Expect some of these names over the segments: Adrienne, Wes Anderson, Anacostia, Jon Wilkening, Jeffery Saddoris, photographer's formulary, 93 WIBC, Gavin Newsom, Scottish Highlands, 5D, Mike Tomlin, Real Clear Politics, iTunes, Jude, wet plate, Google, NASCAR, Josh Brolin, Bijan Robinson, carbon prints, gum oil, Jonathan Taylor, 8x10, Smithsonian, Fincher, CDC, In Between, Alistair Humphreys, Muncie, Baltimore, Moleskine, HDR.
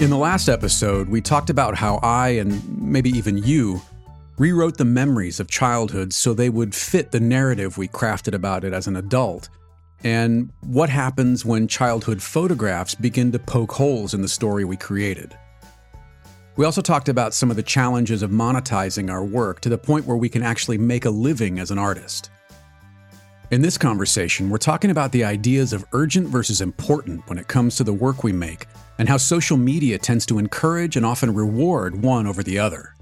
In the last episode, we talked about how I, and maybe even you, rewrote the memories of childhood so they would fit the narrative we crafted about it as an adult, and what happens when childhood photographs begin to poke holes in the story we created. We also talked about some of the challenges of monetizing our work to the point where we can actually make a living as an artist. In this conversation, we're talking about the ideas of urgent versus important when it comes to the work we make, and how social media tends to encourage and often reward one over the other.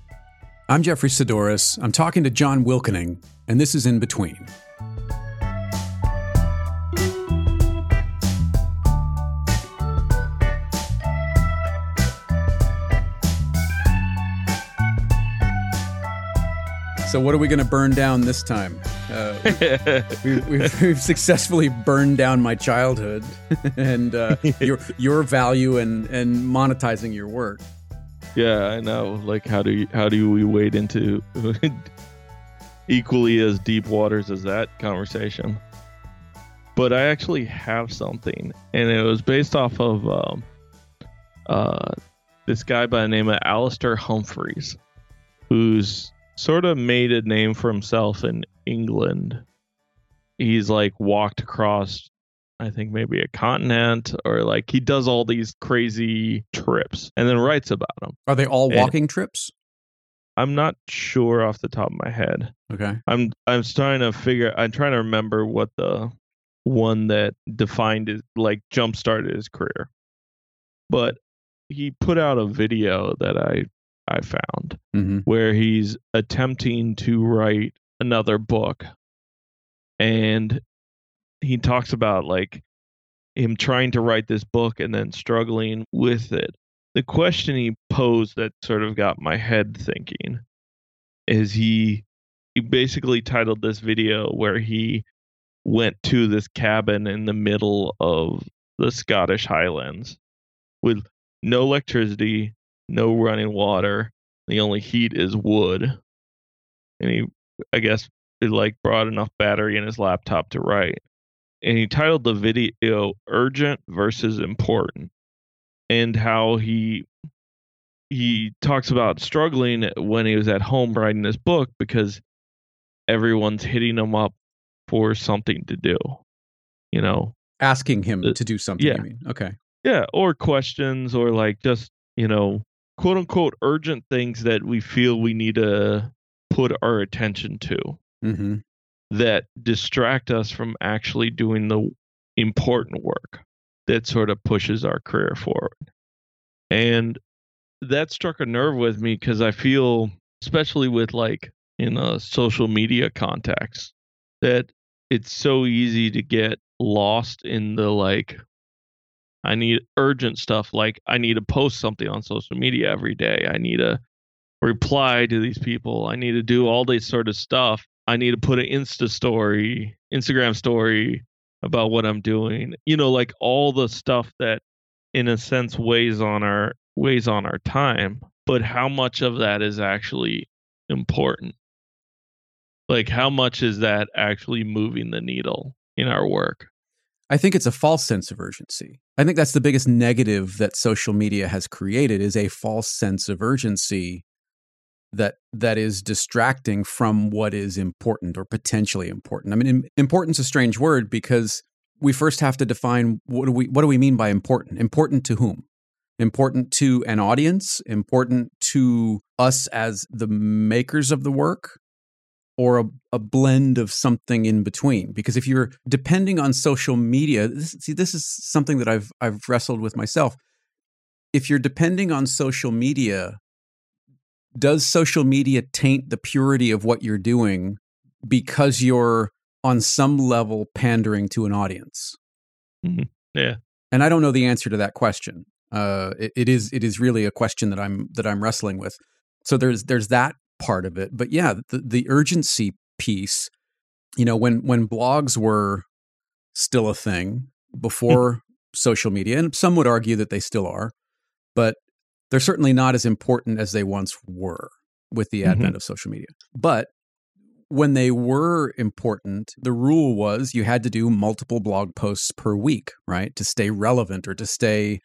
I'm Jeffery Saddoris, I'm talking to Jon Wilkening, and this is In Between. So what are we going to burn down this time? We've successfully burned down my childhood and your value and monetizing your work. Yeah, I know. Like, how do we wade into equally as deep waters as that conversation? But I actually have something, and it was based off of this guy by the name of Alistair Humphreys, who's sort of made a name for himself in England. He's like walked across, I think, maybe a continent, or like he does all these crazy trips and then writes about them. Are they all walking trips? I'm not sure off the top of my head. Okay. I'm trying to remember what the one that defined his, like, jump started his career. But he put out a video that I found, mm-hmm. where he's attempting to write another book, and he talks about like him trying to write this book and then struggling with it. The question he posed that sort of got my head thinking is he basically titled this video where he went to this cabin in the middle of the Scottish Highlands with no electricity, no running water. The only heat is wood. And he, I guess, like, brought enough battery in his laptop to write. And he titled the video Urgent versus Important. And how he talks about struggling when he was at home writing this book because everyone's hitting him up for something to do. You know? Asking him to do something, yeah. You mean? Okay. Yeah, or questions, or like just, you know, quote unquote urgent things that we feel we need to put our attention to, mm-hmm. that distract us from actually doing the important work that sort of pushes our career forward. And that struck a nerve with me because I feel, especially with like in a social media context, that it's so easy to get lost in the like, I need urgent stuff, like I need to post something on social media every day. I need to reply to these people. I need to do all this sort of stuff. I need to put an Instagram story about what I'm doing. You know, like all the stuff that in a sense weighs on our time, but how much of that is actually important? Like how much is that actually moving the needle in our work? I think it's a false sense of urgency. I think that's the biggest negative that social media has created, is a false sense of urgency that is distracting from what is important or potentially important. I mean, important's a strange word because we first have to define what do we mean by important? Important to whom? Important to an audience? Important to us as the makers of the work? Or a blend of something in between? Because if you're depending on social media, this is something that I've wrestled with myself. If you're depending on social media, does social media taint the purity of what you're doing because you're on some level pandering to an audience? Mm-hmm. Yeah. And I don't know the answer to that question. It is really a question that I'm wrestling with. So there's that part of it. But yeah, the urgency piece, you know, when blogs were still a thing before social media, and some would argue that they still are, but they're certainly not as important as they once were with the advent mm-hmm. of social media. But when they were important, the rule was you had to do multiple blog posts per week, right? To stay relevant or to stay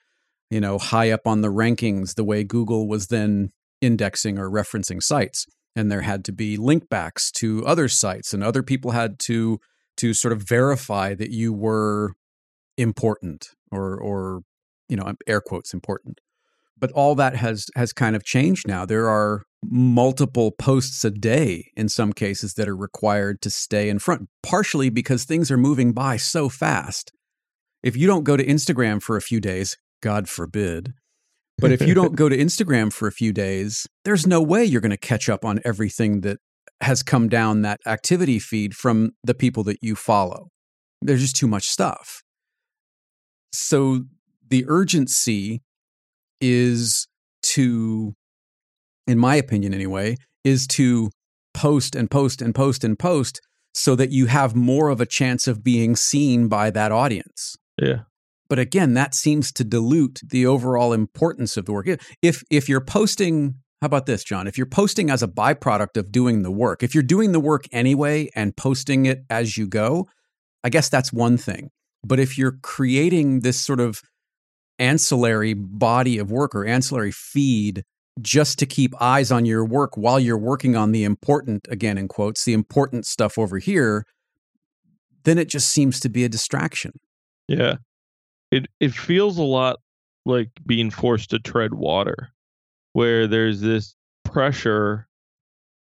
you know, high up on the rankings, the way Google was then indexing or referencing sites. And there had to be link backs to other sites, and other people had to sort of verify that you were important, or you know, air quotes important. But all that has kind of changed now. There are multiple posts a day in some cases that are required to stay in front, partially because things are moving by so fast. If you don't go to Instagram for a few days, God forbid, but if you don't go to Instagram for a few days, there's no way you're going to catch up on everything that has come down that activity feed from the people that you follow. There's just too much stuff. So the urgency is to, in my opinion anyway, is to post and post and post and post so that you have more of a chance of being seen by that audience. Yeah. But again, that seems to dilute the overall importance of the work. If you're posting, how about this, John? If you're posting as a byproduct of doing the work, if you're doing the work anyway and posting it as you go, I guess that's one thing. But if you're creating this sort of ancillary body of work or ancillary feed just to keep eyes on your work while you're working on the important, again in quotes, the important stuff over here, then it just seems to be a distraction. Yeah. It feels a lot like being forced to tread water, where there's this pressure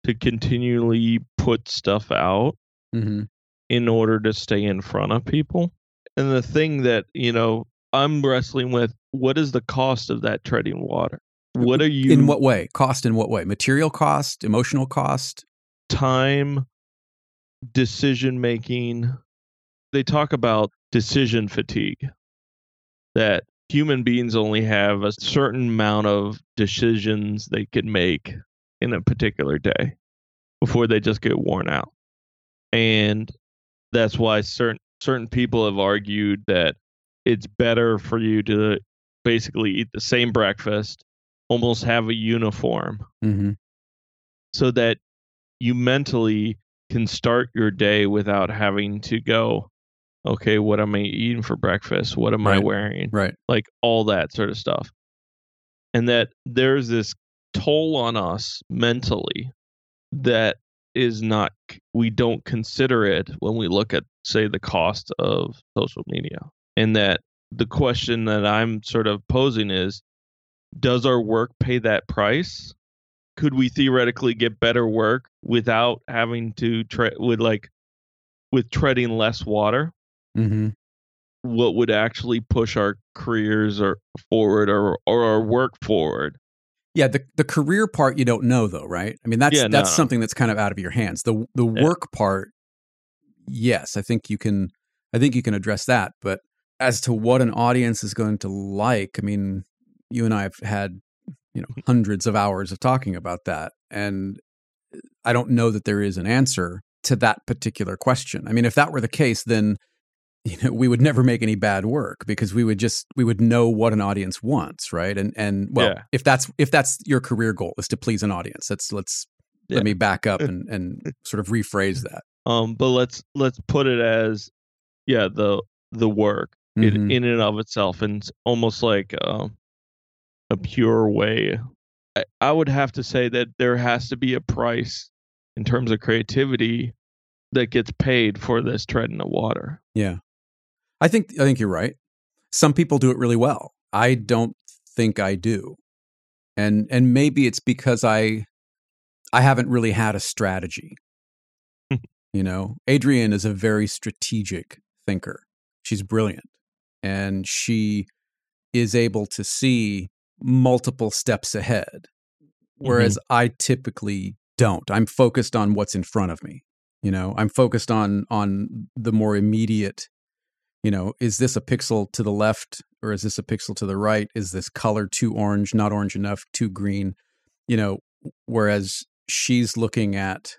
to continually put stuff out in order to stay in front of people. And the thing that, you know, I'm wrestling with, what is the cost of that treading water? What are you... In what way? Cost in what way? Material cost? Emotional cost? Time? Decision making? They talk about decision fatigue, that human beings only have a certain amount of decisions they can make in a particular day before they just get worn out. And that's why certain people have argued that it's better for you to basically eat the same breakfast, almost have a uniform, so that you mentally can start your day without having to go, okay, what am I eating for breakfast? What am I wearing? Right. Like all that sort of stuff. And that there's this toll on us mentally that is not, we don't consider it when we look at, say, the cost of social media. And that the question that I'm sort of posing is, does our work pay that price? Could we theoretically get better work without having to with treading less water? What would actually push our careers forward or our work forward? Yeah, the career part you don't know though, right? I mean, that's something that's kind of out of your hands. The work part, yes, I think you can address that. But as to what an audience is going to like, I mean, you and I have had, you know, hundreds of hours of talking about that, and I don't know that there is an answer to that particular question. I mean, if that were the case, then, you know, we would never make any bad work because we would know what an audience wants, right? And well, yeah. if that's your career goal is to please an audience, let me back up and sort of rephrase that. But let's put it as, yeah, the work in and of itself, and it's almost like a pure way. I would have to say that there has to be a price in terms of creativity that gets paid for this tread in the water. Yeah. I think you're right. Some people do it really well. I don't think I do. And maybe it's because I haven't really had a strategy. You know, Adrienne is a very strategic thinker. She's brilliant. And she is able to see multiple steps ahead, whereas I typically don't. I'm focused on what's in front of me. You know, I'm focused on the more immediate, you know, is this a pixel to the left or is this a pixel to the right? Is this color too orange, not orange enough, too green? You know, whereas she's looking at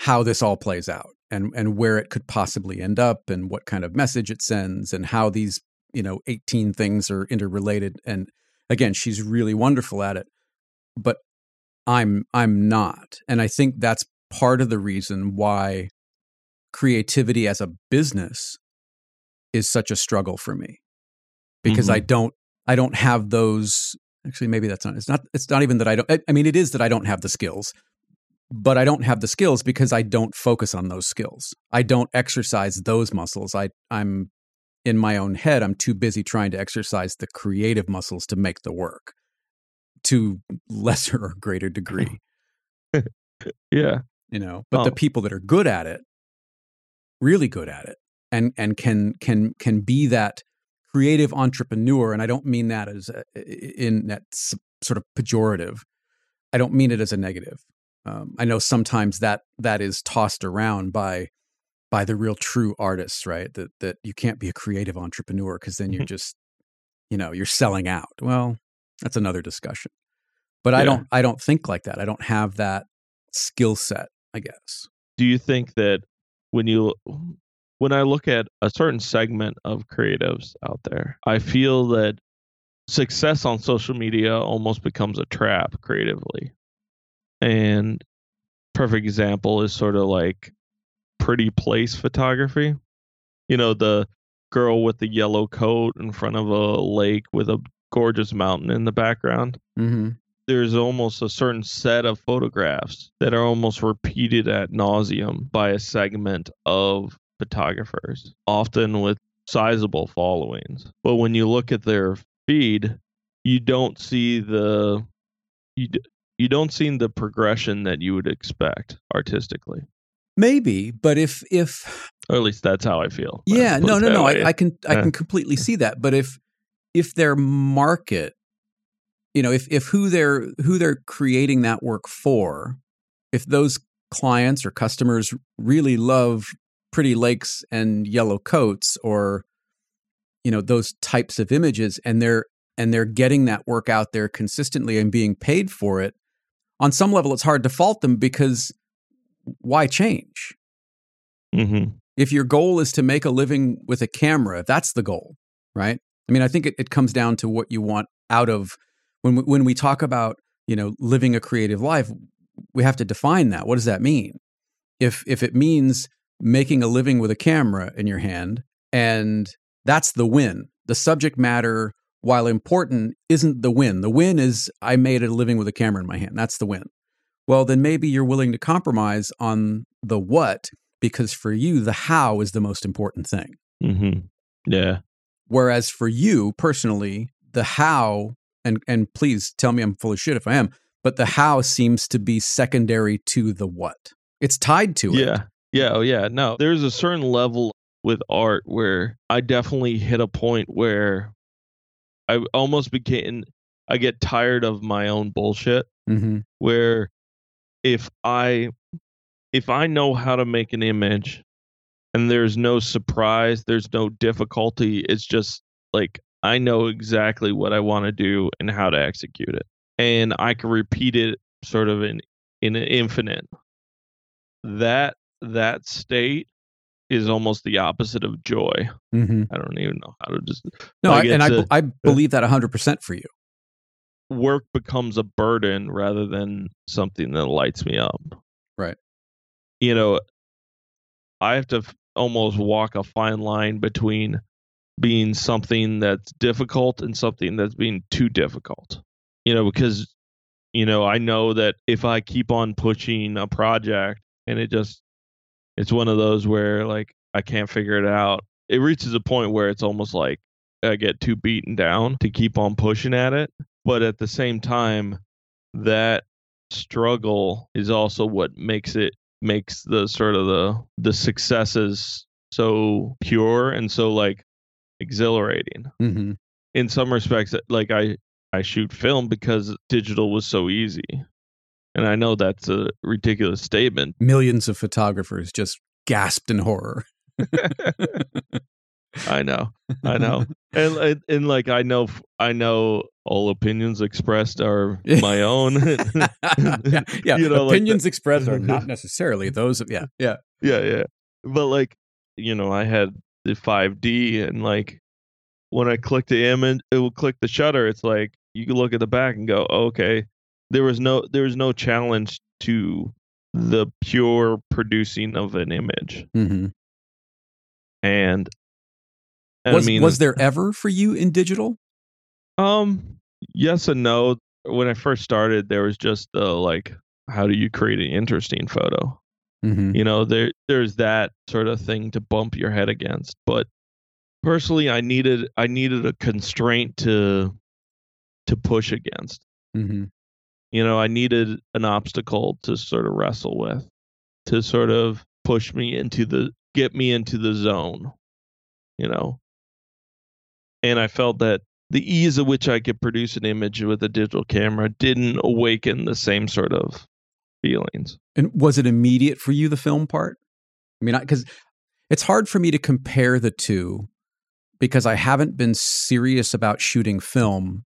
how this all plays out and where it could possibly end up and what kind of message it sends and how these, you know, 18 things are interrelated. And again, she's really wonderful at it, but I'm not. And I think that's part of the reason why creativity as a business is such a struggle for me, because I don't I don't have those. Actually, maybe that's not, it's not even that I don't, I mean, it is that I don't have the skills, but I don't have the skills because I don't focus on those skills. I don't exercise those muscles. I'm in my own head. I'm too busy trying to exercise the creative muscles to make the work to lesser or greater degree. Yeah. You know, but the people that are good at it, really good at it, and can be that creative entrepreneur, and I don't mean that as in that sort of pejorative. I don't mean it as a negative. I know sometimes that is tossed around by the real true artists, right? That you can't be a creative entrepreneur because then you're just, you know, you're selling out. Well, that's another discussion. But yeah. I don't think like that. I don't have that skill set, I guess. Do you think that when I look at a certain segment of creatives out there, I feel that success on social media almost becomes a trap creatively. And perfect example is sort of like pretty place photography. You know, the girl with the yellow coat in front of a lake with a gorgeous mountain in the background. Mm-hmm. There's almost a certain set of photographs that are almost repeated ad nauseum by a segment of photographers, often with sizable followings. But when you look at their feed, you don't see the progression that you would expect artistically. Maybe, but if or at least that's how I feel. Yeah, no. I can completely see that. But if their market, you know, if who they're creating that work for, if those clients or customers really love pretty lakes and yellow coats, or, you know, those types of images, and they're getting that work out there consistently and being paid for it, on some level it's hard to fault them, because why change? Mm-hmm. If your goal is to make a living with a camera, that's the goal, right? I mean, I think it comes down to what you want out of. When we talk about, you know, living a creative life, we have to define that. What does that mean? If it means making a living with a camera in your hand, and that's the win. The subject matter, while important, isn't the win. The win is I made a living with a camera in my hand. That's the win. Well, then maybe you're willing to compromise on the what, because for you, the how is the most important thing. Mm-hmm. Yeah. Whereas for you personally, the how... And please tell me I'm full of shit if I am, but the how seems to be secondary to the what. It's tied to it. Yeah. No, there's a certain level with art where I definitely hit a point where I almost became, I get tired of my own bullshit. Mm-hmm. Where if I know how to make an image and there's no surprise, there's no difficulty, it's just like, I know exactly what I want to do and how to execute it. And I can repeat it sort of in an infinite. That state is almost the opposite of joy. Mm-hmm. I don't even know how to just... No, like, and I believe that 100% for you. Work becomes a burden rather than something that lights me up. Right. You know, I have to almost walk a fine line between being something that's difficult and something that's being too difficult, you know, because, you know, I know that if I keep on pushing a project and it's one of those where like, I can't figure it out. It reaches a point where it's almost like I get too beaten down to keep on pushing at it. But at the same time, that struggle is also what makes the sort of the successes so pure and so like exhilarating. Mm-hmm. In some respects, like I shoot film because digital was so easy, and I know that's a ridiculous statement. Millions of photographers just gasped in horror. I know and like I know all opinions expressed are my own. yeah. You know, opinions like expressed are not necessarily those of yeah but like, you know, I had the 5D, and like when I click the image, it will click the shutter. It's like you can look at the back and go, oh, okay, there was no challenge to the pure producing of an image. Mm-hmm. And was there ever for you in digital Yes and no. When I first started, there was just the like, how do you create an interesting photo? Mm-hmm. You know, there's that sort of thing to bump your head against. But personally, I needed a constraint to push against. Mm-hmm. You know, I needed an obstacle to sort of wrestle with, to sort of push me into get me into the zone, you know. And I felt that the ease at which I could produce an image with a digital camera didn't awaken the same sort of feelings. And was it immediate for you, the film part? I mean, because it's hard for me to compare the two because I haven't been serious about shooting film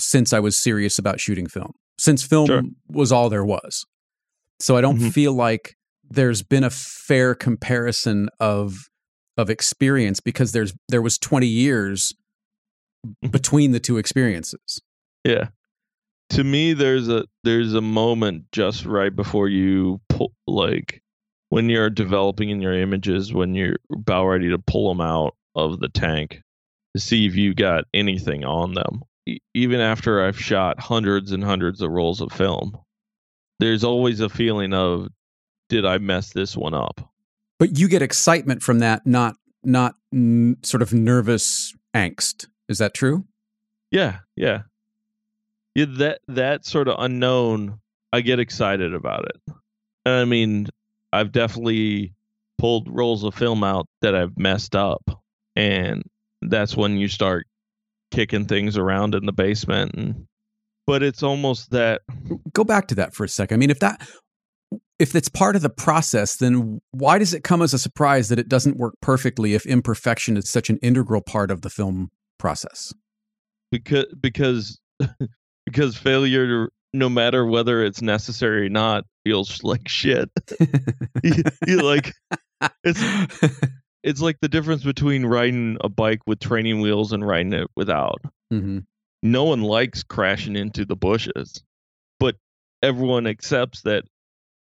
since I was serious about shooting film, since film Sure. was all there was. So I don't Mm-hmm. feel like there's been a fair comparison of experience because there was 20 years between the two experiences. Yeah. To me, there's a moment just right before you pull, like when you're developing in your images, when you're about ready to pull them out of the tank to see if you got anything on them. Even after I've shot hundreds and hundreds of rolls of film, there's always a feeling of, did I mess this one up? But you get excitement from that, not sort of nervous angst. Is that true? Yeah. That sort of unknown, I get excited about it. And I mean, I've definitely pulled rolls of film out that I've messed up. And that's when you start kicking things around in the basement. But it's almost that... Go back to that for a second. I mean, if it's part of the process, then why does it come as a surprise that it doesn't work perfectly if imperfection is such an integral part of the film process? Because failure, no matter whether it's necessary or not, feels like shit. you like it's like the difference between riding a bike with training wheels and riding it without. Mm-hmm. No one likes crashing into the bushes, but everyone accepts that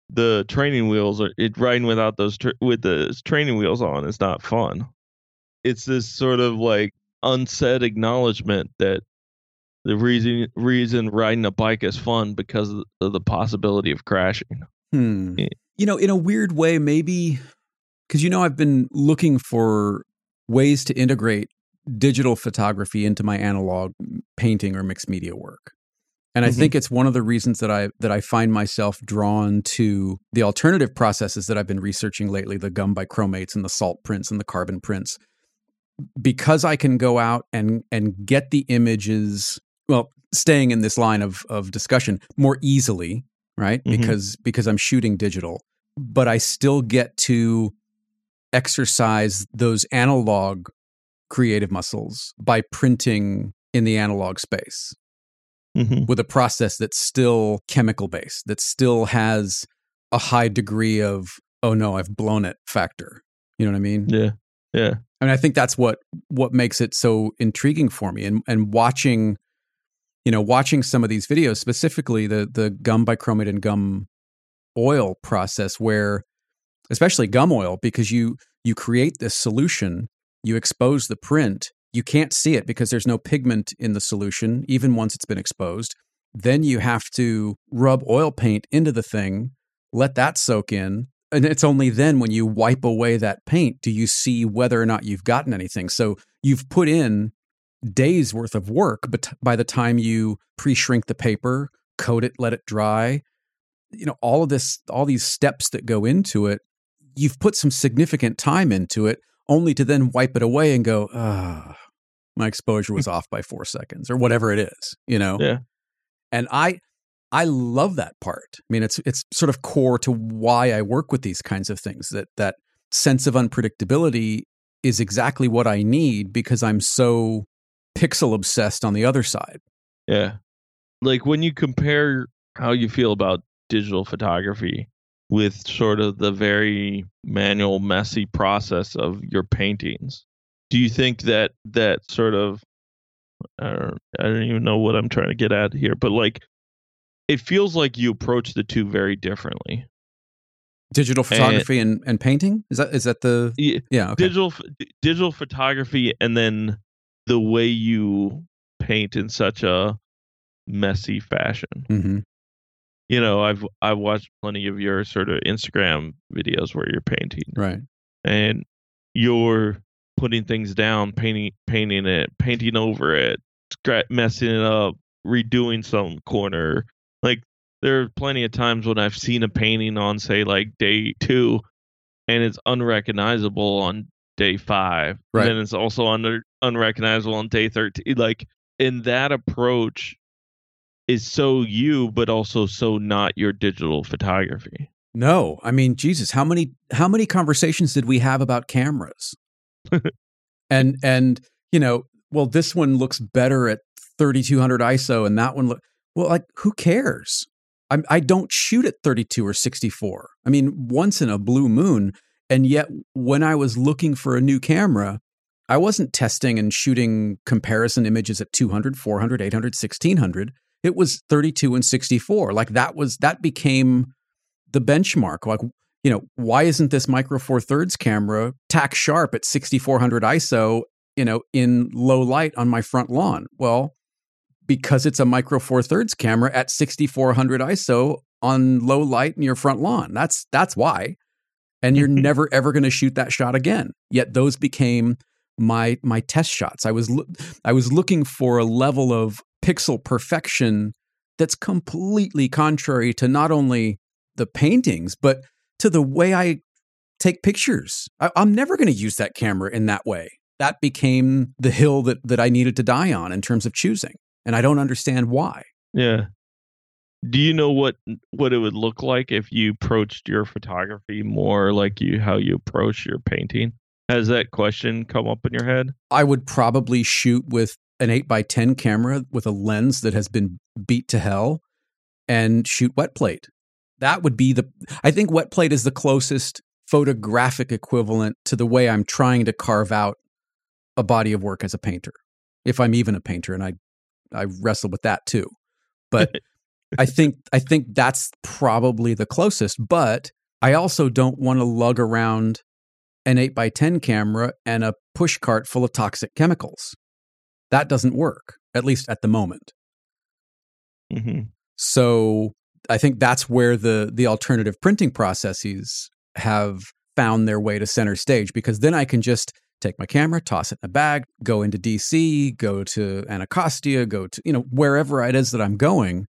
the training wheels riding without those with the training wheels on is not fun. It's this sort of like unsaid acknowledgement that the reason riding a bike is fun because of the possibility of crashing. Yeah. You know, in a weird way, maybe, because, you know, I've been looking for ways to integrate digital photography into my analog painting or mixed media work. And I think it's one of the reasons that I find myself drawn to the alternative processes that I've been researching lately, the gum bichromates and the salt prints and the carbon prints, because I can go out and get the images, well, staying in this line of discussion, more easily, right? Mm-hmm. Because I'm shooting digital, but I still get to exercise those analog creative muscles by printing in the analog space. Mm-hmm. With a process that's still chemical based, that still has a high degree of, oh no, I've blown it factor. You know what I mean? Yeah. Yeah. I mean, I think that's what makes it so intriguing for me. And watching some of these videos, specifically the gum bichromate and gum oil process, where especially gum oil, because you create this solution, you expose the print. You can't see it because there's no pigment in the solution, even once it's been exposed. Then you have to rub oil paint into the thing, let that soak in. And it's only then when you wipe away that paint do you see whether or not you've gotten anything. So you've put in days worth of work, but by the time you pre-shrink the paper, coat it, let it dry, you know, all of this, all these steps that go into it, you've put some significant time into it, only to then wipe it away and go, my exposure was off by 4 seconds or whatever it is, you know? Yeah. And I love that part. I mean, it's sort of core to why I work with these kinds of things, that sense of unpredictability is exactly what I need because I'm so pixel obsessed on the other side. Yeah. Like when you compare how you feel about digital photography with sort of the very manual, messy process of your paintings. Do you think that sort of, I don't even know what I'm trying to get at here, but like, it feels like you approach the two very differently. Digital photography and painting? Is that the... Yeah, okay. Digital photography and then the way you paint in such a messy fashion. Mm-hmm. You know, I've watched plenty of your sort of Instagram videos where you're painting, right? And you're putting things down, painting it, painting over it, messing it up, redoing some corner. Like, there are plenty of times when I've seen a painting on, say, like day 2, and it's unrecognizable on day 5, right? And then it's also unrecognizable on day 13. Like, in that approach is so you, but also so not your digital photography. No, I mean, Jesus, how many conversations did we have about cameras? and you know, well, this one looks better at 3200 ISO, and that one well, like, who cares? I don't shoot at 32 or 64. I mean, once in a blue moon. And yet, when I was looking for a new camera, I wasn't testing and shooting comparison images at 200, 400, 800, 1600. It was 32 and 64. Like, that became the benchmark. Like, you know, why isn't this Micro Four Thirds camera tack sharp at 6400 ISO, you know, in low light on my front lawn? Well, because it's a Micro Four Thirds camera at 6400 ISO on low light in your front lawn. That's why. And you're never, ever going to shoot that shot again. Yet those became my test shots. I was looking for a level of pixel perfection that's completely contrary to not only the paintings, but to the way I take pictures. I'm never going to use that camera in that way. That became the hill that I needed to die on in terms of choosing. And I don't understand why. Yeah. Do you know what it would look like if you approached your photography more like how you approach your painting? Has that question come up in your head? I would probably shoot with an 8x10 camera with a lens that has been beat to hell and shoot wet plate. That would be I think wet plate is the closest photographic equivalent to the way I'm trying to carve out a body of work as a painter. If I'm even a painter, and I wrestle with that too. But I think that's probably the closest, but I also don't want to lug around an 8x10 camera and a push cart full of toxic chemicals. That doesn't work, at least at the moment. Mm-hmm. So I think that's where the alternative printing processes have found their way to center stage, because then I can just take my camera, toss it in a bag, go into DC, go to Anacostia, go to, you know, wherever it is that I'm going,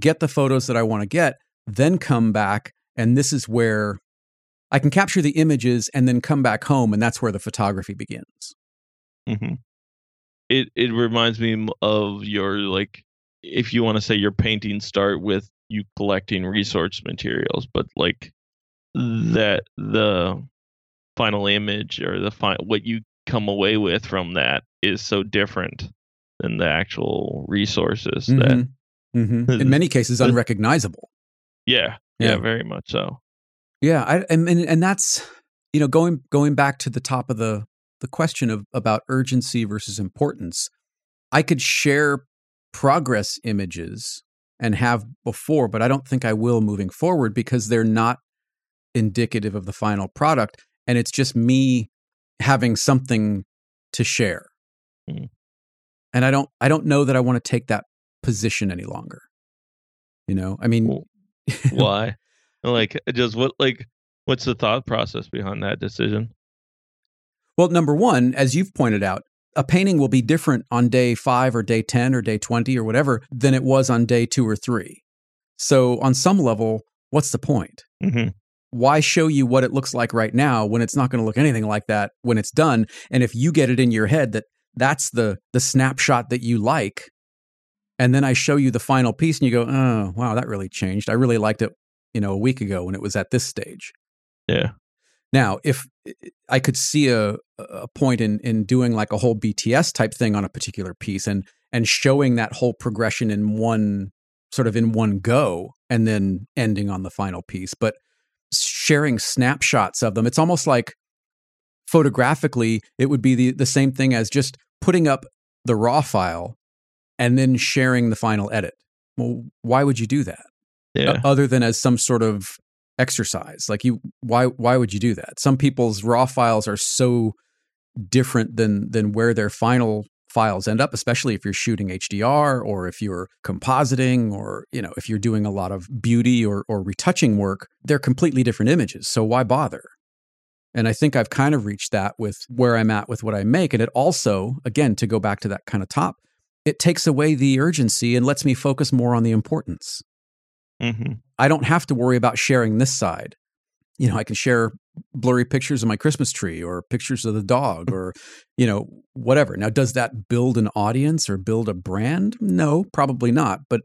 get the photos that I want to get, then come back. And this is where I can capture the images and then come back home. And that's where the photography begins. Mm-hmm. It reminds me of your, like, if you want to say your paintings start with you collecting resource materials, but like that, the final image or what you come away with from that is so different than the actual resources. Mm-hmm. That mm-hmm. In many cases, unrecognizable. Yeah, very much so. Yeah, and that's, you know, going back to the top of the question about urgency versus importance. I could share progress images and have before, but I don't think I will moving forward, because they're not indicative of the final product, and it's just me having something to share. Mm. And I don't know that I want to take that position any longer. You know, I mean, why? Like, just what's the thought process behind that decision? Well, number one, as you've pointed out, a painting will be different on day 5 or day 10 or day 20 or whatever than it was on day 2 or 3. So on some level, what's the point? Mm-hmm. Why show you what it looks like right now when it's not going to look anything like that when it's done? And if you get it in your head that that's the snapshot that you like, and then I show you the final piece and you go, oh, wow, that really changed. I really liked it, you know, a week ago when it was at this stage. Yeah. Now, if I could see a point in doing like a whole BTS type thing on a particular piece and showing that whole progression in one go, and then ending on the final piece, but sharing snapshots of them, it's almost like photographically, it would be the same thing as just putting up the raw file and then sharing the final edit. Well, why would you do that? Yeah. Other than as some sort of exercise, like, you, why would you do that? Some people's raw files are so different than where their final files end up, especially if you're shooting HDR or if you're compositing or, you know, if you're doing a lot of beauty or retouching work, they're completely different images. So why bother? And I think I've kind of reached that with where I'm at with what I make. And it also, again, to go back to that kind of top, it takes away the urgency and lets me focus more on the importance. Mm-hmm. I don't have to worry about sharing this side. You know, I can share blurry pictures of my Christmas tree or pictures of the dog or, you know, whatever. Now, does that build an audience or build a brand? No, probably not. But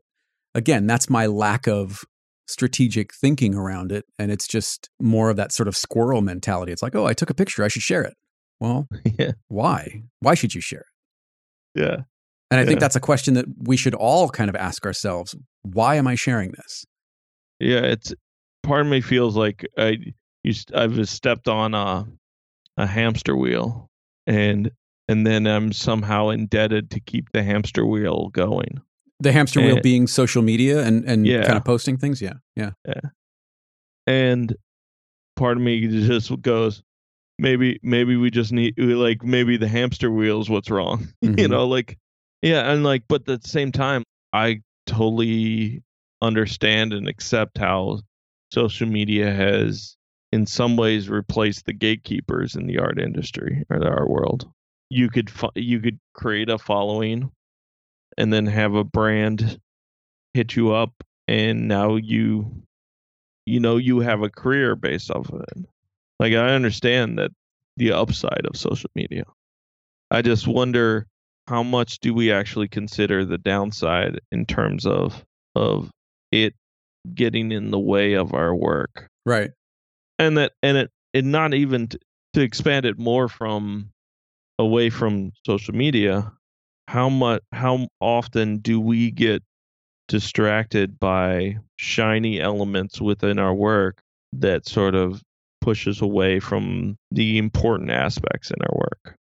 again, that's my lack of strategic thinking around it. And it's just more of that sort of squirrel mentality. It's like, oh, I took a picture, I should share it. Well, yeah. Why? Why should you share it? Yeah. And I think that's a question that we should all kind of ask ourselves. Why am I sharing this? Yeah, it's part of me feels like I've stepped on a hamster wheel and then I'm somehow indebted to keep the hamster wheel going. The hamster wheel being social media and kind of posting things? Yeah. And part of me just goes, maybe we just need, like, maybe the hamster wheel is what's wrong. Mm-hmm. You know, like, yeah. And like, but at the same time, I totally understand and accept how social media has in some ways replaced the gatekeepers in the art industry or the art world. You could create a following and then have a brand hit you up, and now you have a career based off of it. Like, I understand that the upside of social media. I just wonder, how much do we actually consider the downside in terms of it getting in the way of our work? Right. And that, and it not even to expand it more from away from social media, how often do we get distracted by shiny elements within our work that sort of pushes away from the important aspects in our work?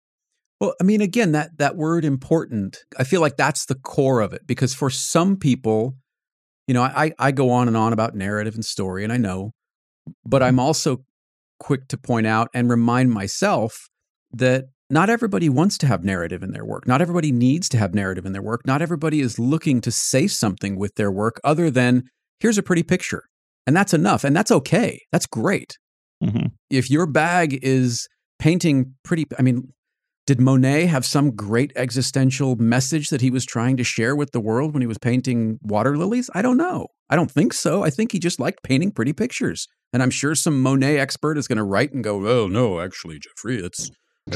Well, I mean, again, that word important, I feel like that's the core of it, because for some people, you know, I go on and on about narrative and story, and I know, but I'm also quick to point out and remind myself that not everybody wants to have narrative in their work. Not everybody needs to have narrative in their work. Not everybody is looking to say something with their work other than, here's a pretty picture, and that's enough, and that's okay. That's great. Mm-hmm. If your bag is painting pretty, I mean, did Monet have some great existential message that he was trying to share with the world when he was painting water lilies? I don't know. I don't think so. I think he just liked painting pretty pictures. And I'm sure some Monet expert is going to write and go, oh, no, actually, Jeffrey, that's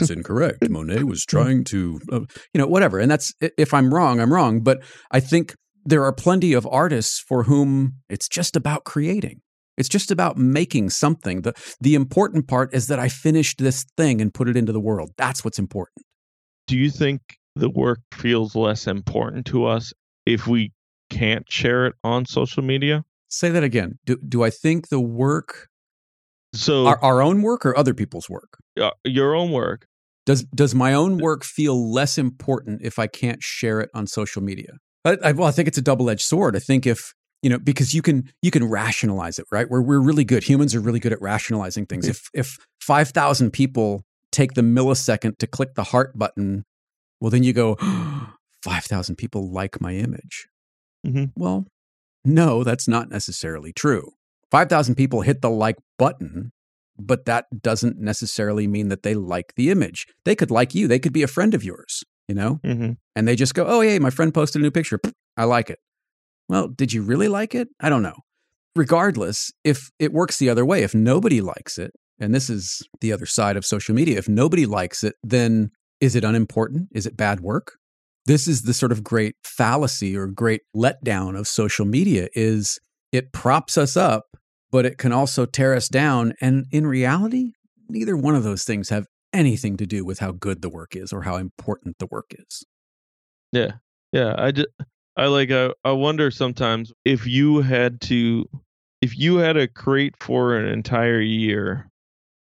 incorrect. Monet was trying to, you know, whatever. And that's, if I'm wrong, I'm wrong. But I think there are plenty of artists for whom it's just about creating. It's just about making something. The important part is that I finished this thing and put it into the world. That's what's important. Do you think the work feels less important to us if we can't share it on social media? Say that again. Do I think the work, so our own work or other people's work? Your own work. Does my own work feel less important if I can't share it on social media? I think it's a double-edged sword. I think if, you know, because you can rationalize it, right? We're really good. Humans are really good at rationalizing things. Yeah. If 5,000 people take the millisecond to click the heart button, well, then you go, oh, 5,000 people like my image. Mm-hmm. Well, no, that's not necessarily true. 5,000 people hit the like button, but that doesn't necessarily mean that they like the image. They could like you. They could be a friend of yours, you know? Mm-hmm. And they just go, oh, hey, my friend posted a new picture. I like it. Well, did you really like it? I don't know. Regardless, if it works the other way, if nobody likes it, and this is the other side of social media, if nobody likes it, then is it unimportant? Is it bad work? This is the sort of great fallacy or great letdown of social media, is it props us up, but it can also tear us down. And in reality, neither one of those things have anything to do with how good the work is or how important the work is. Yeah. Yeah. I wonder sometimes if you had to create for an entire year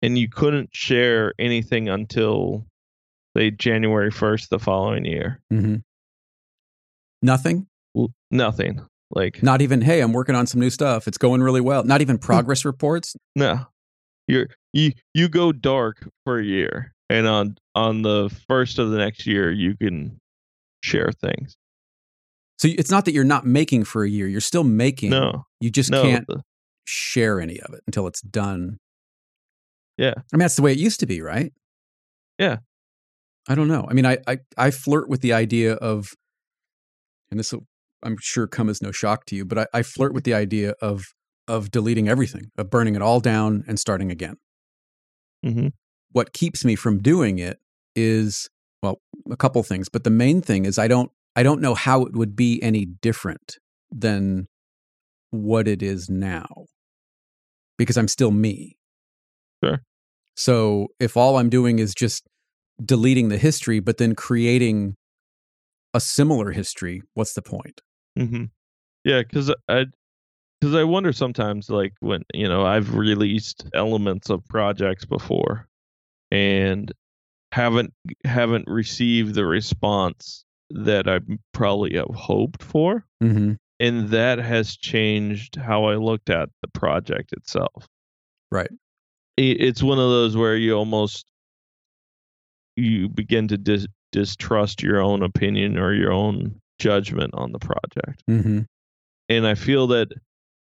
and you couldn't share anything until, say, January 1st the following year. Mm-hmm. Nothing. Like, not even, hey, I'm working on some new stuff, it's going really well. Not even progress reports. No. You go dark for a year, and on the first of the next year you can share things. So it's not that you're not making for a year. You're still making. No. You just can't share any of it until it's done. Yeah. I mean, that's the way it used to be, right? Yeah. I don't know. I mean, I flirt with the idea of, and this will, I'm sure, come as no shock to you, but I flirt with the idea of deleting everything, of burning it all down and starting again. Mm-hmm. What keeps me from doing it is, well, a couple things, but the main thing is I don't know how it would be any different than what it is now, because I'm still me. Sure. So if all I'm doing is just deleting the history, but then creating a similar history, what's the point? Mm-hmm. Yeah, because I wonder sometimes, like, when, you know, I've released elements of projects before and haven't received the response that I probably have hoped for. Mm-hmm. And that has changed how I looked at the project itself. Right. It's one of those where you begin to distrust your own opinion or your own judgment on the project. Mm-hmm. And I feel that,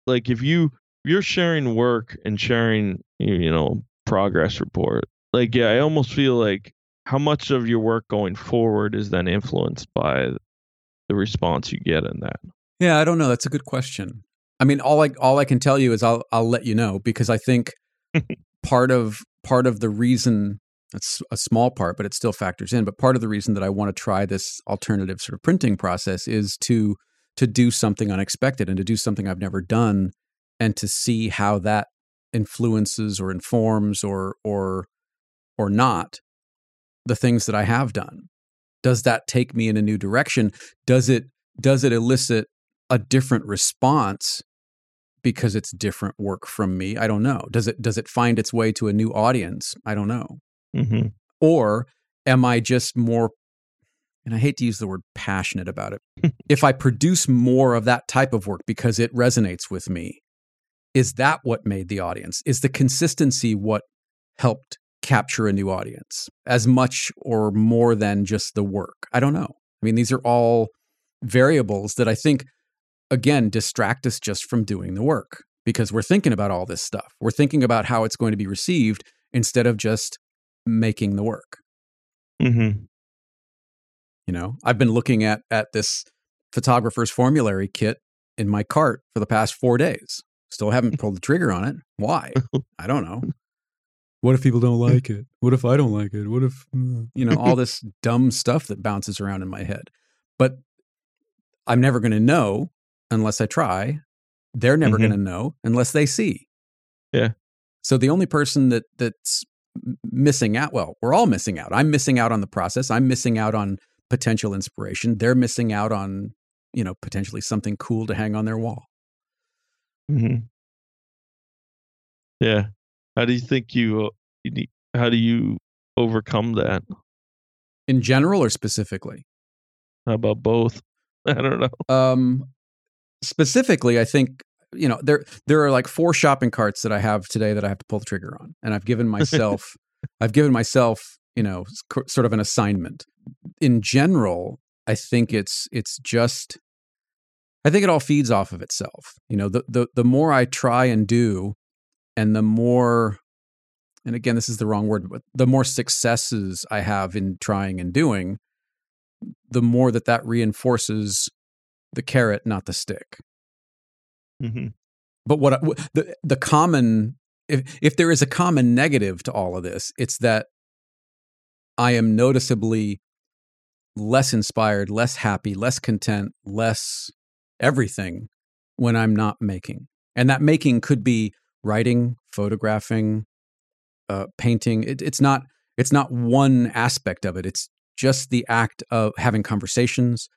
like, if you're sharing work and sharing, you know, progress report, like, yeah, I almost feel like how much of your work going forward is then influenced by the response you get in that. Yeah, I don't know. That's a good question. I mean, all I can tell you is I'll let you know, because I think part of the reason, it's a small part, but it still factors in. But part of the reason that I want to try this alternative sort of printing process is to do something unexpected and to do something I've never done, and to see how that influences or informs or not the things that I have done. Does that take me in a new direction? Does it elicit a different response because it's different work from me? I don't know. Does it find its way to a new audience? I don't know. Mm-hmm. Or am I just more, and I hate to use the word passionate about it, if I produce more of that type of work because it resonates with me, is that what made the audience? Is the consistency what helped capture a new audience as much or more than just the work? I don't know. I mean, these are all variables that I think, again, distract us just from doing the work, because we're thinking about all this stuff. We're thinking about how it's going to be received instead of just making the work. Mm-hmm. You know, I've been looking at this photographer's formulary kit in my cart for the past 4 days. Still haven't pulled the trigger on it. Why? I don't know. What if people don't like it? What if I don't like it? What if, you know, all this dumb stuff that bounces around in my head. But I'm never going to know unless I try. They're never mm-hmm. going to know unless they see. Yeah. So the only person that's missing out, well, we're all missing out. I'm missing out on the process. I'm missing out on potential inspiration. They're missing out on, you know, potentially something cool to hang on their wall. Mm-hmm. Yeah. How do you think how do you overcome that? In general or specifically? How about both? I don't know. Specifically, I think, you know, there are like 4 shopping carts that I have today that I have to pull the trigger on. And I've given myself, you know, sort of an assignment. In general, I think it's just, I think it all feeds off of itself. You know, the more I try and do, and the more, and again, this is the wrong word, but the more successes I have in trying and doing, the more that reinforces the carrot, not the stick. Mm-hmm. But the common, if there is a common negative to all of this, it's that I am noticeably less inspired, less happy, less content, less everything when I'm not making. And that making could be writing, photographing, painting. It's not one aspect of it. It's just the act of having conversations.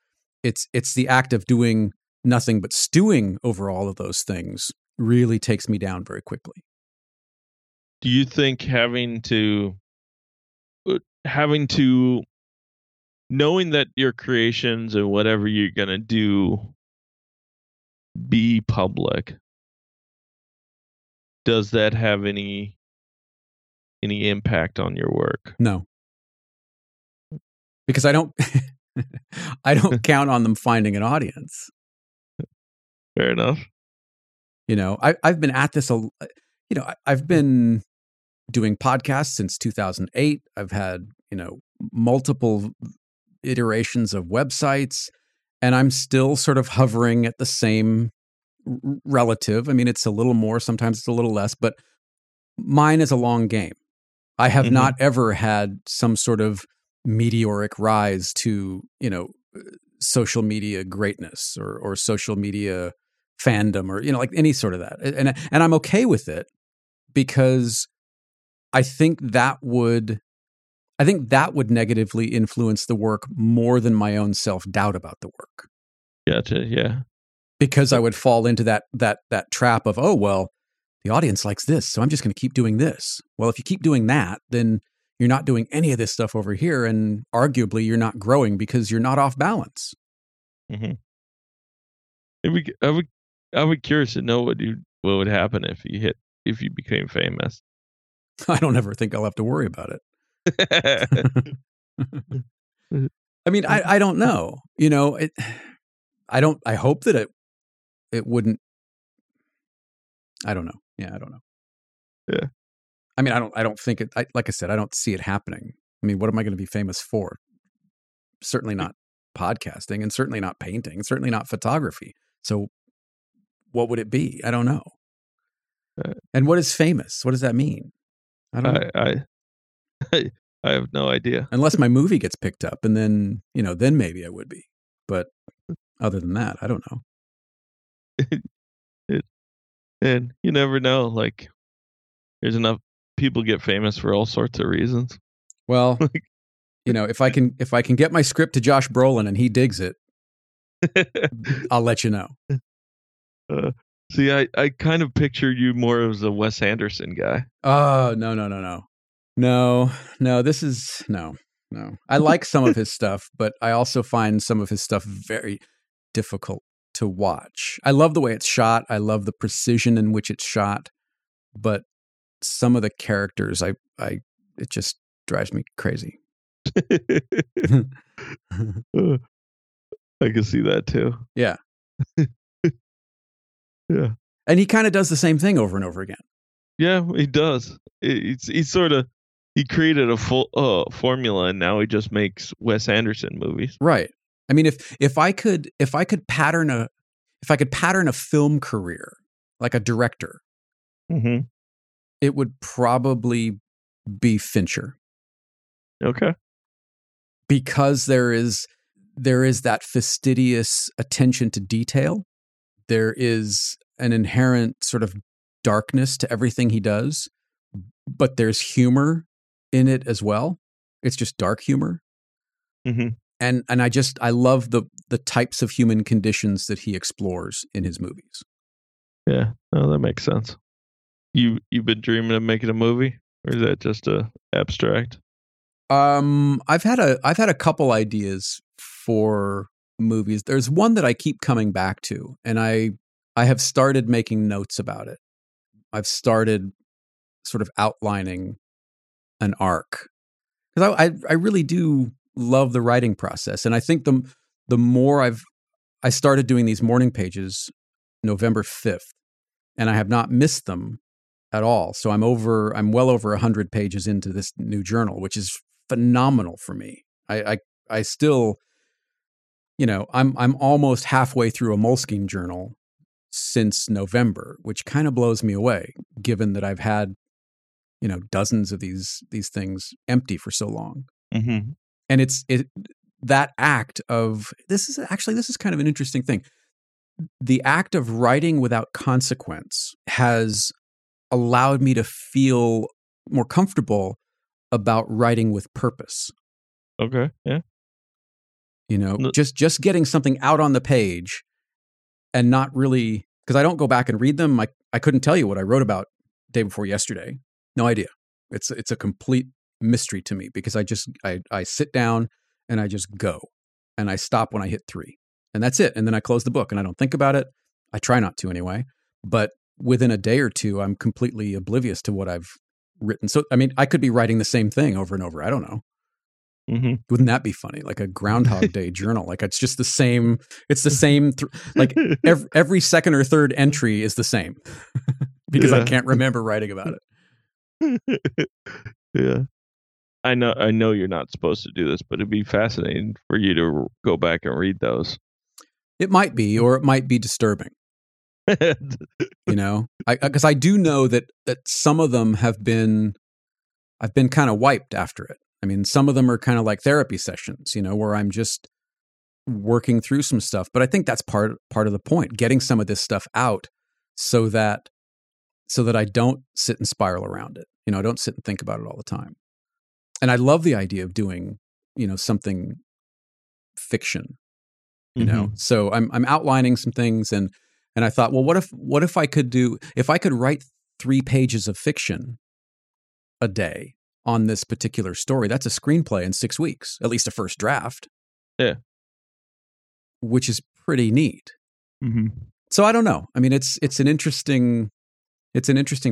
It's the act of doing nothing but stewing over all of those things really takes me down very quickly. Do you think having to knowing that your creations and whatever you're going to do be public, does that have any impact on your work? No. Because I don't I don't count on them finding an audience. Fair enough. You know, I've been at this, you know, I've been doing podcasts since 2008. I've had, you know, multiple iterations of websites, and I'm still sort of hovering at the same relative. I mean, it's a little more, sometimes it's a little less, but mine is a long game. I have not ever had some sort of meteoric rise to, you know, social media greatness or social media fandom or, you know, like any sort of that. And I'm okay with it because I think that would negatively influence the work more than my own self-doubt about the work. Gotcha, yeah. Because I would fall into that trap of, oh, well, the audience likes this, so I'm just going to keep doing this. Well, if you keep doing that, then you're not doing any of this stuff over here, and arguably you're not growing because you're not off balance. I would curious to know what would happen if you became famous. I don't ever think I'll have to worry about it. I mean, I don't know. You know, I hope that it wouldn't. I don't know. Yeah, I don't know. Yeah. I mean, I don't think it, like I said, I don't see it happening. I mean, what am I going to be famous for? Certainly not podcasting, and certainly not painting, certainly not photography. So what would it be? I don't know. And what is famous? What does that mean? I don't know. I have no idea. Unless my movie gets picked up, and then, you know, then maybe I would be. But other than that, I don't know. And you never know, like, there's enough people get famous for all sorts of reasons. Well, you know, if I can get my script to Josh Brolin and he digs it, I'll let you know. See, I kind of picture you more as a Wes Anderson guy. Oh, no. No. I like some of his stuff, but I also find some of his stuff very difficult to watch. I love the way it's shot. I love the precision in which it's shot, but some of the characters, it just drives me crazy. I can see that too. Yeah. Yeah. And he kind of does the same thing over and over again. Yeah, he does. He created a full formula, and now he just makes Wes Anderson movies. Right. I mean, if I could pattern a film career like a director, it would probably be Fincher. Okay. Because there is that fastidious attention to detail. There is an inherent sort of darkness to everything he does, but there's humor in it as well. It's just dark humor. And I love the types of human conditions that he explores in his movies. Yeah, no, that makes sense. You've been dreaming of making a movie, or is that just a abstract? I've had a couple ideas for movies. There's one that I keep coming back to, and I have started making notes about it. I've started sort of outlining an arc because I really do love the writing process. And I think the more I started doing these morning pages November 5th, and I have not missed them at all. So I'm well over 100 pages into this new journal, which is phenomenal for me. I still, you know, I'm almost halfway through a Moleskine journal since November, which kind of blows me away given that I've had, you know, dozens of these things empty for so long. And it's that act of this is kind of an interesting thing. The act of writing without consequence has allowed me to feel more comfortable about writing with purpose. Okay. Yeah. You know, just getting something out on the page and not really, because I don't go back and read them. I couldn't tell you what I wrote about day before yesterday. No idea. It's a complete mystery to me because I sit down and I just go, and I stop when I hit 3, and that's it. And then I close the book and I don't think about it. I try not to anyway, but within a day or two, I'm completely oblivious to what I've written. So, I mean, I could be writing the same thing over and over. I don't know. Mm-hmm. Wouldn't that be funny? Like a Groundhog Day journal. Like it's just the same. It's the same. Like every second or third entry is the same because I can't remember writing about it. Yeah. I know you're not supposed to do this, but it'd be fascinating for you to go back and read those. It might be, or it might be disturbing. You know, because I do know that some of them I've been kind of wiped after it. I mean, some of them are kind of like therapy sessions, you know, where I'm just working through some stuff. But I think that's part of the point, getting some of this stuff out so that I don't sit and spiral around it. You know, I don't sit and think about it all the time. And I love the idea of doing, you know, something fiction, you mm-hmm. know. So I'm outlining some things and I thought, well, what if I could write 3 pages of fiction a day on this particular story, that's a screenplay in 6 weeks, at least a first draft. Yeah. Which is pretty neat. Mm-hmm. So I don't know. I mean, it's an interesting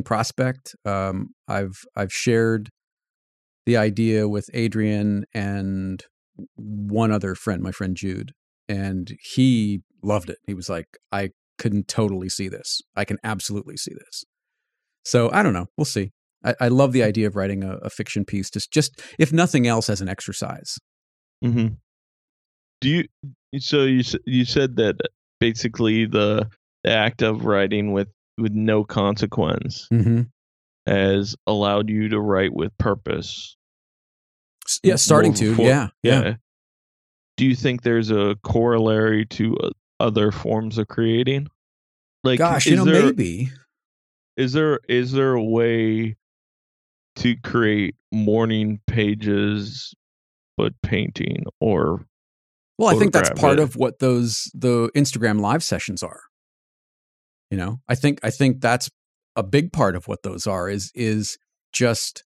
prospect. I've shared the idea with Adrienne and one other friend, my friend Jude, and he loved it. He was like, I can totally see this. I can absolutely see this. So I don't know. We'll see. I love the idea of writing a fiction piece, just if nothing else, as an exercise. Mm-hmm. So you said that basically the act of writing with no consequence mm-hmm. has allowed you to write with purpose. Yeah, starting to. Yeah. Do you think there's a corollary to other forms of creating? Like, gosh, you know, maybe. Is there a way to create morning pages, but painting or? Well, I think that's part of what the Instagram live sessions are. You know, I think that's a big part of what those are is just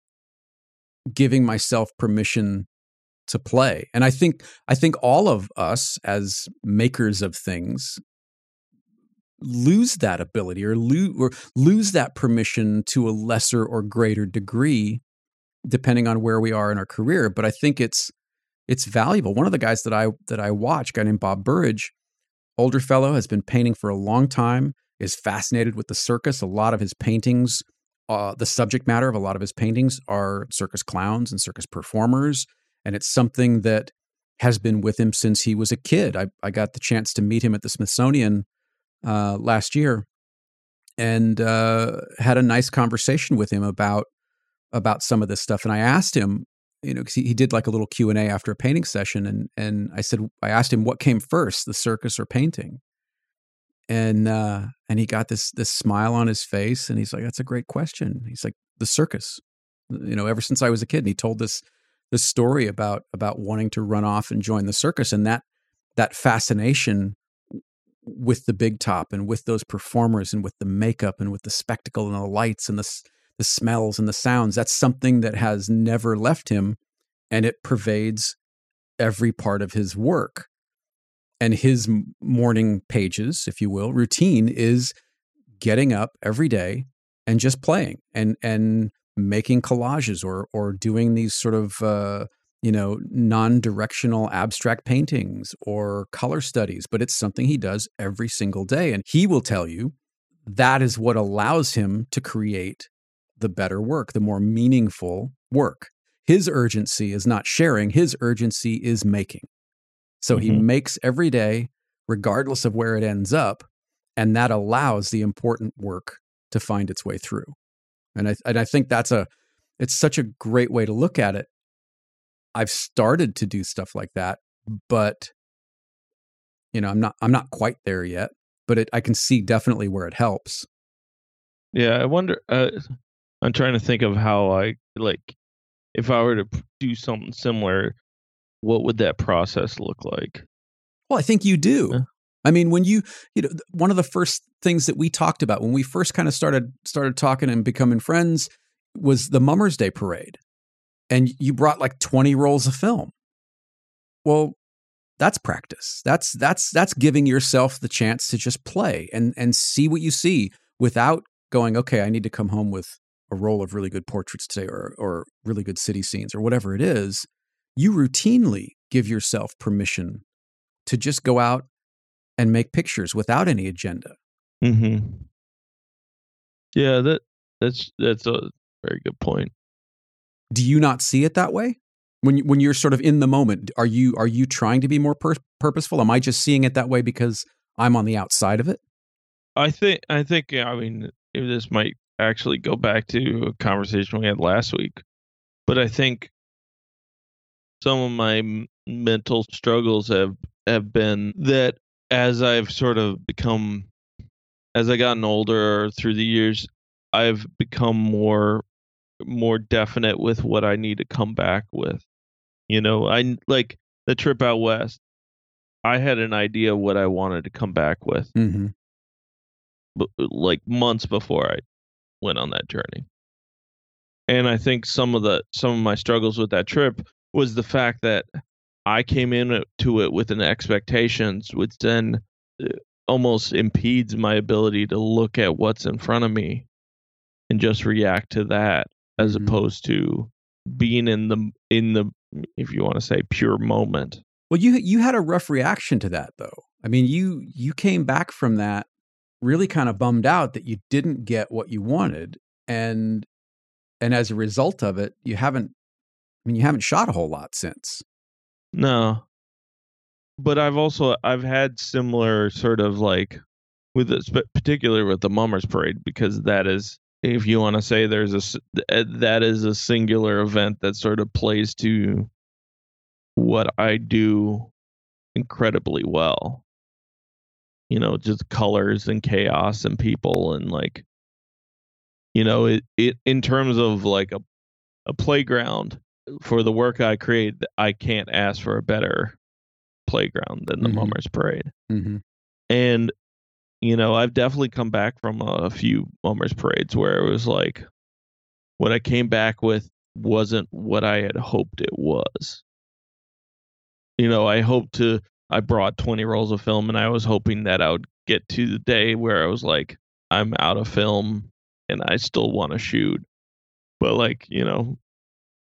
giving myself permission to play. And I think all of us as makers of things lose that ability or lose that permission to a lesser or greater degree, depending on where we are in our career. But I think it's valuable. One of the guys that I watch, a guy named Bob Burridge, older fellow, has been painting for a long time, is fascinated with the circus. A lot of his paintings, the subject matter of a lot of his paintings are circus clowns and circus performers. And it's something that has been with him since he was a kid. I got the chance to meet him at the Smithsonian last year and had a nice conversation with him about some of this stuff. And I asked him, you know, because he did like a little Q&A after a painting session. And I asked him what came first, the circus or painting? And he got this smile on his face and he's like, that's a great question. He's like, the circus, you know, ever since I was a kid. And he told this story about wanting to run off and join the circus, and that fascination with the big top and with those performers and with the makeup and with the spectacle and the lights and the smells and the sounds. That's something that has never left him, and it pervades every part of his work. And his morning pages, if you will, routine is getting up every day and just playing and making collages or doing these sort of, you know, non-directional abstract paintings or color studies, but it's something he does every single day. And he will tell you that is what allows him to create the better work, the more meaningful work. His urgency is not sharing. His urgency is making. So mm-hmm. he makes every day, regardless of where it ends up, and that allows the important work to find its way through. And I think it's such a great way to look at it. I've started to do stuff like that, but you know, I'm not quite there yet, but I can see definitely where it helps. Yeah. I wonder, I'm trying to think of how if I were to do something similar, what would that process look like? Well, I think you do. Yeah. I mean, when you know, one of the first things that we talked about when we first kind of started talking and becoming friends was the Mummers Day Parade. And you brought like 20 rolls of film. Well, that's practice. That's giving yourself the chance to just play and see what you see without going, okay, I need to come home with a roll of really good portraits today or really good city scenes or whatever it is. you routinely give yourself permission to just go out and make pictures without any agenda. Mm-hmm. Yeah, that's a very good point. Do you not see it that way? When you're sort of in the moment, are you trying to be more purposeful? Am I just seeing it that way because I'm on the outside of it? I think. I mean, this might actually go back to a conversation we had last week, but I think some of my mental struggles have been that as I've sort of become, as I gotten older through the years, I've become more definite with what I need to come back with. You know, I like the trip out west. I had an idea of what I wanted to come back with, mm-hmm. but like months before I went on that journey. And I think some of my struggles with that trip was the fact that I came into it with an expectations, which then almost impedes my ability to look at what's in front of me and just react to that, as mm-hmm. opposed to being in the, if you want to say, pure moment. Well, you had a rough reaction to that, though. I mean, you came back from that really kind of bummed out that you didn't get what you wanted, and as a result of it, you haven't shot a whole lot since. No, but I've had similar sort of like with this, but particularly with the Mummers Parade, because that is, if you want to say, that is a singular event that sort of plays to what I do incredibly well. You know, just colors and chaos and people and like, you know, it in terms of like a playground for the work I create, I can't ask for a better playground than the mm-hmm. Mummers Parade. Mm-hmm. And, you know, I've definitely come back from a few Mummers Parades where it was like what I came back with wasn't what I had hoped it was. You know, I brought 20 rolls of film and I was hoping that I would get to the day where I was like, I'm out of film and I still want to shoot. But like, you know,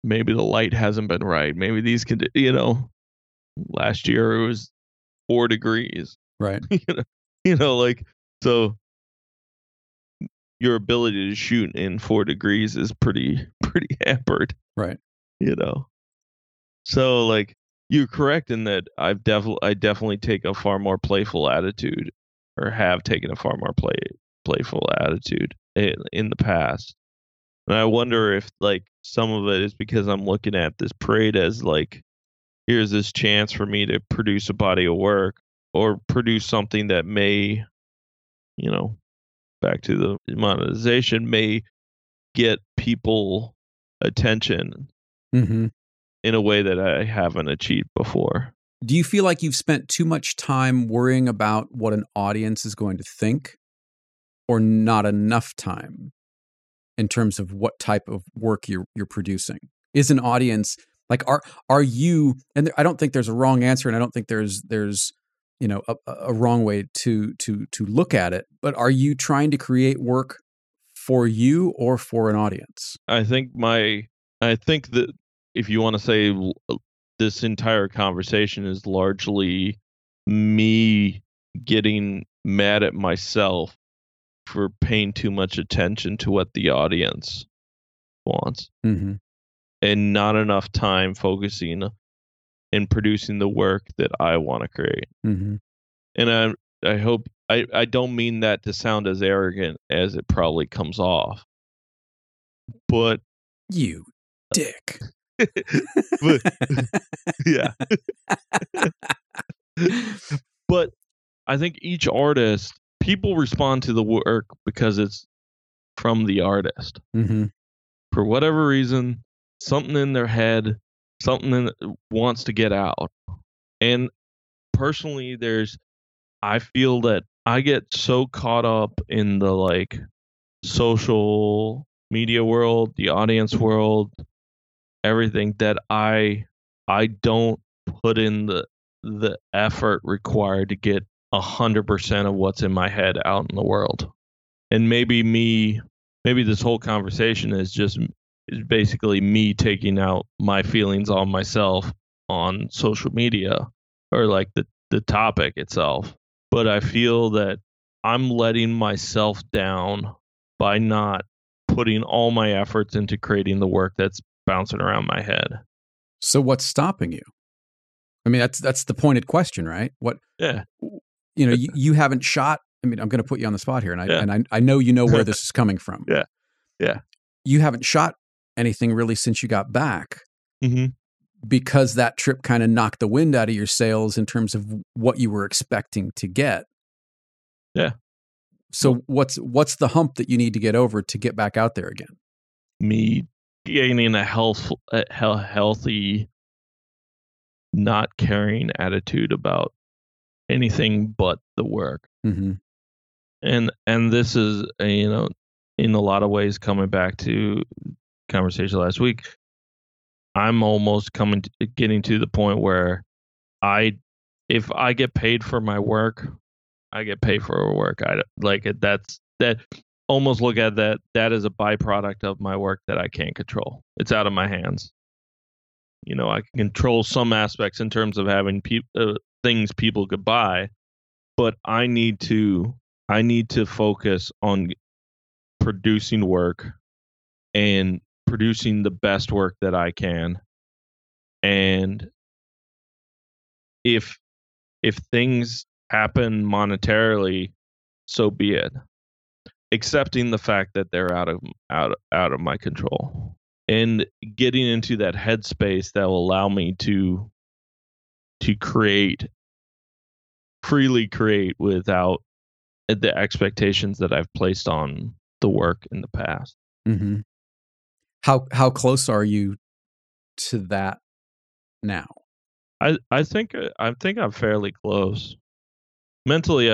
maybe the light hasn't been right. Maybe these could, you know, last year it was 4 degrees. Right. you know, like, so your ability to shoot in 4 degrees is pretty hampered. Right. You know, so like, you're correct in that I definitely take a far more playful attitude, or have taken a far more playful attitude in the past. And I wonder if like some of it is because I'm looking at this parade as like, here's this chance for me to produce a body of work or produce something that may, you know, back to the monetization, may get people attention. Mm-hmm. In a way that I haven't achieved before. Do you feel like you've spent too much time worrying about what an audience is going to think, or not enough time in terms of what type of work you're producing? Is an audience like, are you, and I don't think there's a wrong answer, and I don't think there's you know a wrong way to look at it, but are you trying to create work for you or for an audience? I think that if you want to say, this entire conversation is largely me getting mad at myself for paying too much attention to what the audience wants, mm-hmm. and not enough time focusing and producing the work that I want to create. Mm-hmm. And I hope I don't mean that to sound as arrogant as it probably comes off, but you dick. But, yeah. But I think each artist, people respond to the work because it's from the artist. Mm-hmm. For whatever reason, something in their head, wants to get out. And personally, I feel that I get so caught up in the like social media world, the audience world, everything, that I don't put in the effort required to get 100% of what's in my head out in the world. And maybe this whole conversation is basically me taking out my feelings on myself on social media or like the topic itself. But I feel that I'm letting myself down by not putting all my efforts into creating the work that's bouncing around my head. So what's stopping you? I mean, that's the pointed question, right? What? Yeah. You know, you haven't shot. I mean, I'm going to put you on the spot here, and I know you know where this is coming from. Yeah. Yeah. You haven't shot anything really since you got back, mm-hmm. because that trip kind of knocked the wind out of your sails in terms of what you were expecting to get. Yeah. So what's the hump that you need to get over to get back out there again? Me gaining a healthy, not caring attitude about anything but the work. Mm-hmm. And this is, you know, in a lot of ways, coming back to conversation last week, I'm almost getting to the point where if I get paid for my work, I get paid for work. I like it. That's almost look at that. That is a byproduct of my work that I can't control. It's out of my hands. You know, I can control some aspects in terms of having things people could buy, but I need to focus on producing work and producing the best work that I can. And if things happen monetarily, so be it. Accepting the fact that they're out of my control, and getting into that headspace that will allow me to freely create without the expectations that I've placed on the work in the past. Mm-hmm. How close are you to that now? I think I'm fairly close. Mentally,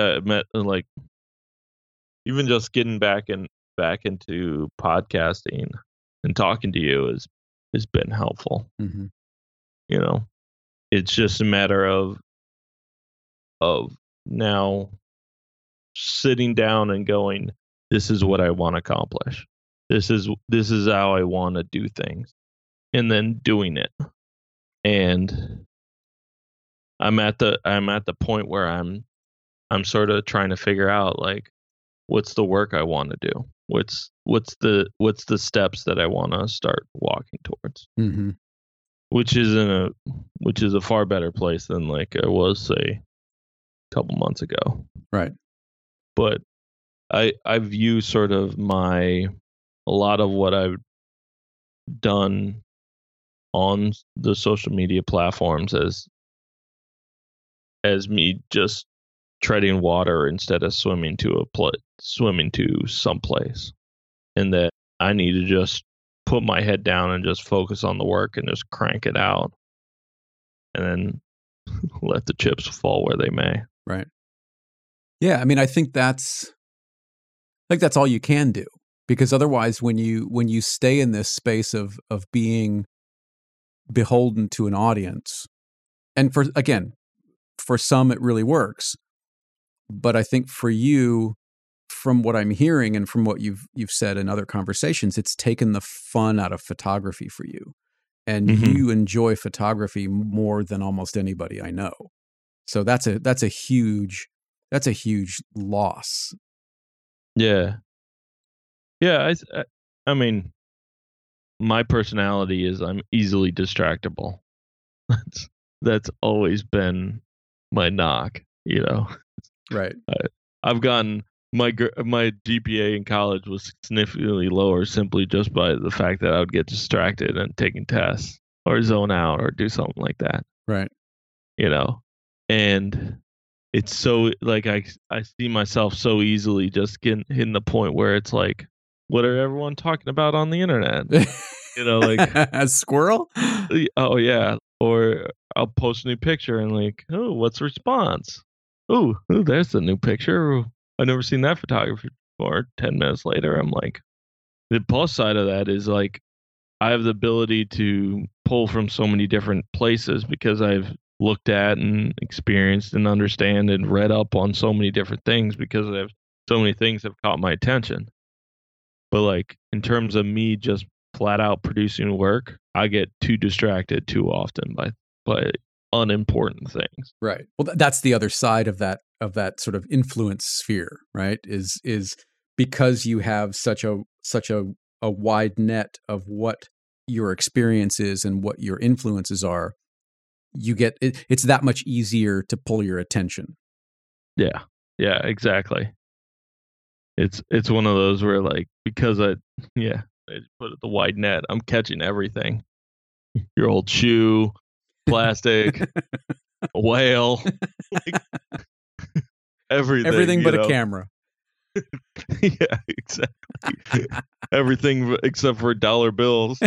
even just getting back into podcasting and talking to you has been helpful. Mm-hmm. You know, it's just a matter of now sitting down and going, this is what I want to accomplish. This is how I want to do things, and then doing it. And I'm at the point where I'm sort of trying to figure out, like, what's the work I want to do? What's the steps that I want to start walking towards? Mm-hmm. Which is a far better place than like I was, say, a couple months ago. Right. But I view sort of a lot of what I've done on the social media platforms as me just treading water instead of swimming to someplace, and that I need to just put my head down and just focus on the work and just crank it out, and then let the chips fall where they may. Right. Yeah, I mean, I think that's all you can do, because otherwise, when you stay in this space of being beholden to an audience, and for some it really works. But I think for you, from what I'm hearing and from what you've said in other conversations, it's taken the fun out of photography for you. And mm-hmm. you enjoy photography more than almost anybody I know. So that's a huge loss. Yeah. Yeah, I mean, my personality is I'm easily distractible. That's always been my knock, you know. Right. I've gotten my GPA in college was significantly lower simply just by the fact that I would get distracted and taking tests or zone out or do something like that. Right. You know, and it's so like I see myself so easily just getting hitting the point where it's like, what are everyone talking about on the internet? You know, like a squirrel. Oh yeah. Or I'll post a new picture and like, oh, what's the response? Oh, there's the new picture. Ooh, I've never seen that photography before. 10 minutes later, I'm like, the plus side of that is like, I have the ability to pull from so many different places because I've looked at and experienced and understand and read up on so many different things because I have so many things have caught my attention. But like in terms of me just flat out producing work, I get too distracted too often by but unimportant things. Right. Well, that's the other side of that sort of influence sphere, right? Is because you have such a wide net of what your experience is and what your influences are, you get it's that much easier to pull your attention. Yeah. Yeah, exactly. It's one of those where, like, because I put the wide net, I'm catching everything. Your old shoe, plastic, a whale, like, everything but a camera. Yeah, exactly. Everything except for dollar bills.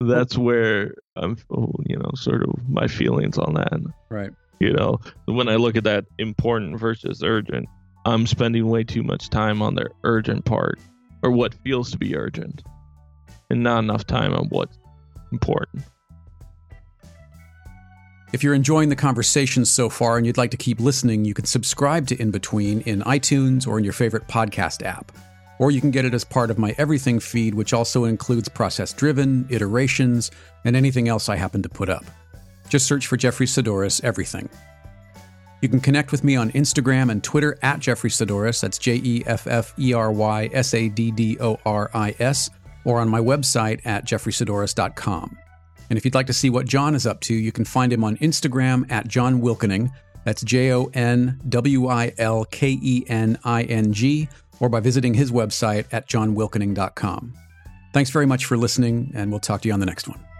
That's where I'm, sort of my feelings on that. Right. When I look at that important versus urgent, I'm spending way too much time on the urgent part, or what feels to be urgent, and not enough time on what's important. If you're enjoying the conversation so far and you'd like to keep listening, you can subscribe to In Between in iTunes or in your favorite podcast app. Or you can get it as part of my Everything feed, which also includes Process Driven, Iterations, and anything else I happen to put up. Just search for Jeffery Saddoris Everything. You can connect with me on Instagram and Twitter at Jeffery Saddoris, that's JeffreySaddoris, or on my website at jeffreysaddoris.com. And if you'd like to see what Jon is up to, you can find him on Instagram at Jon Wilkening, that's JonWilkening, or by visiting his website at johnwilkening.com. Thanks very much for listening, and we'll talk to you on the next one.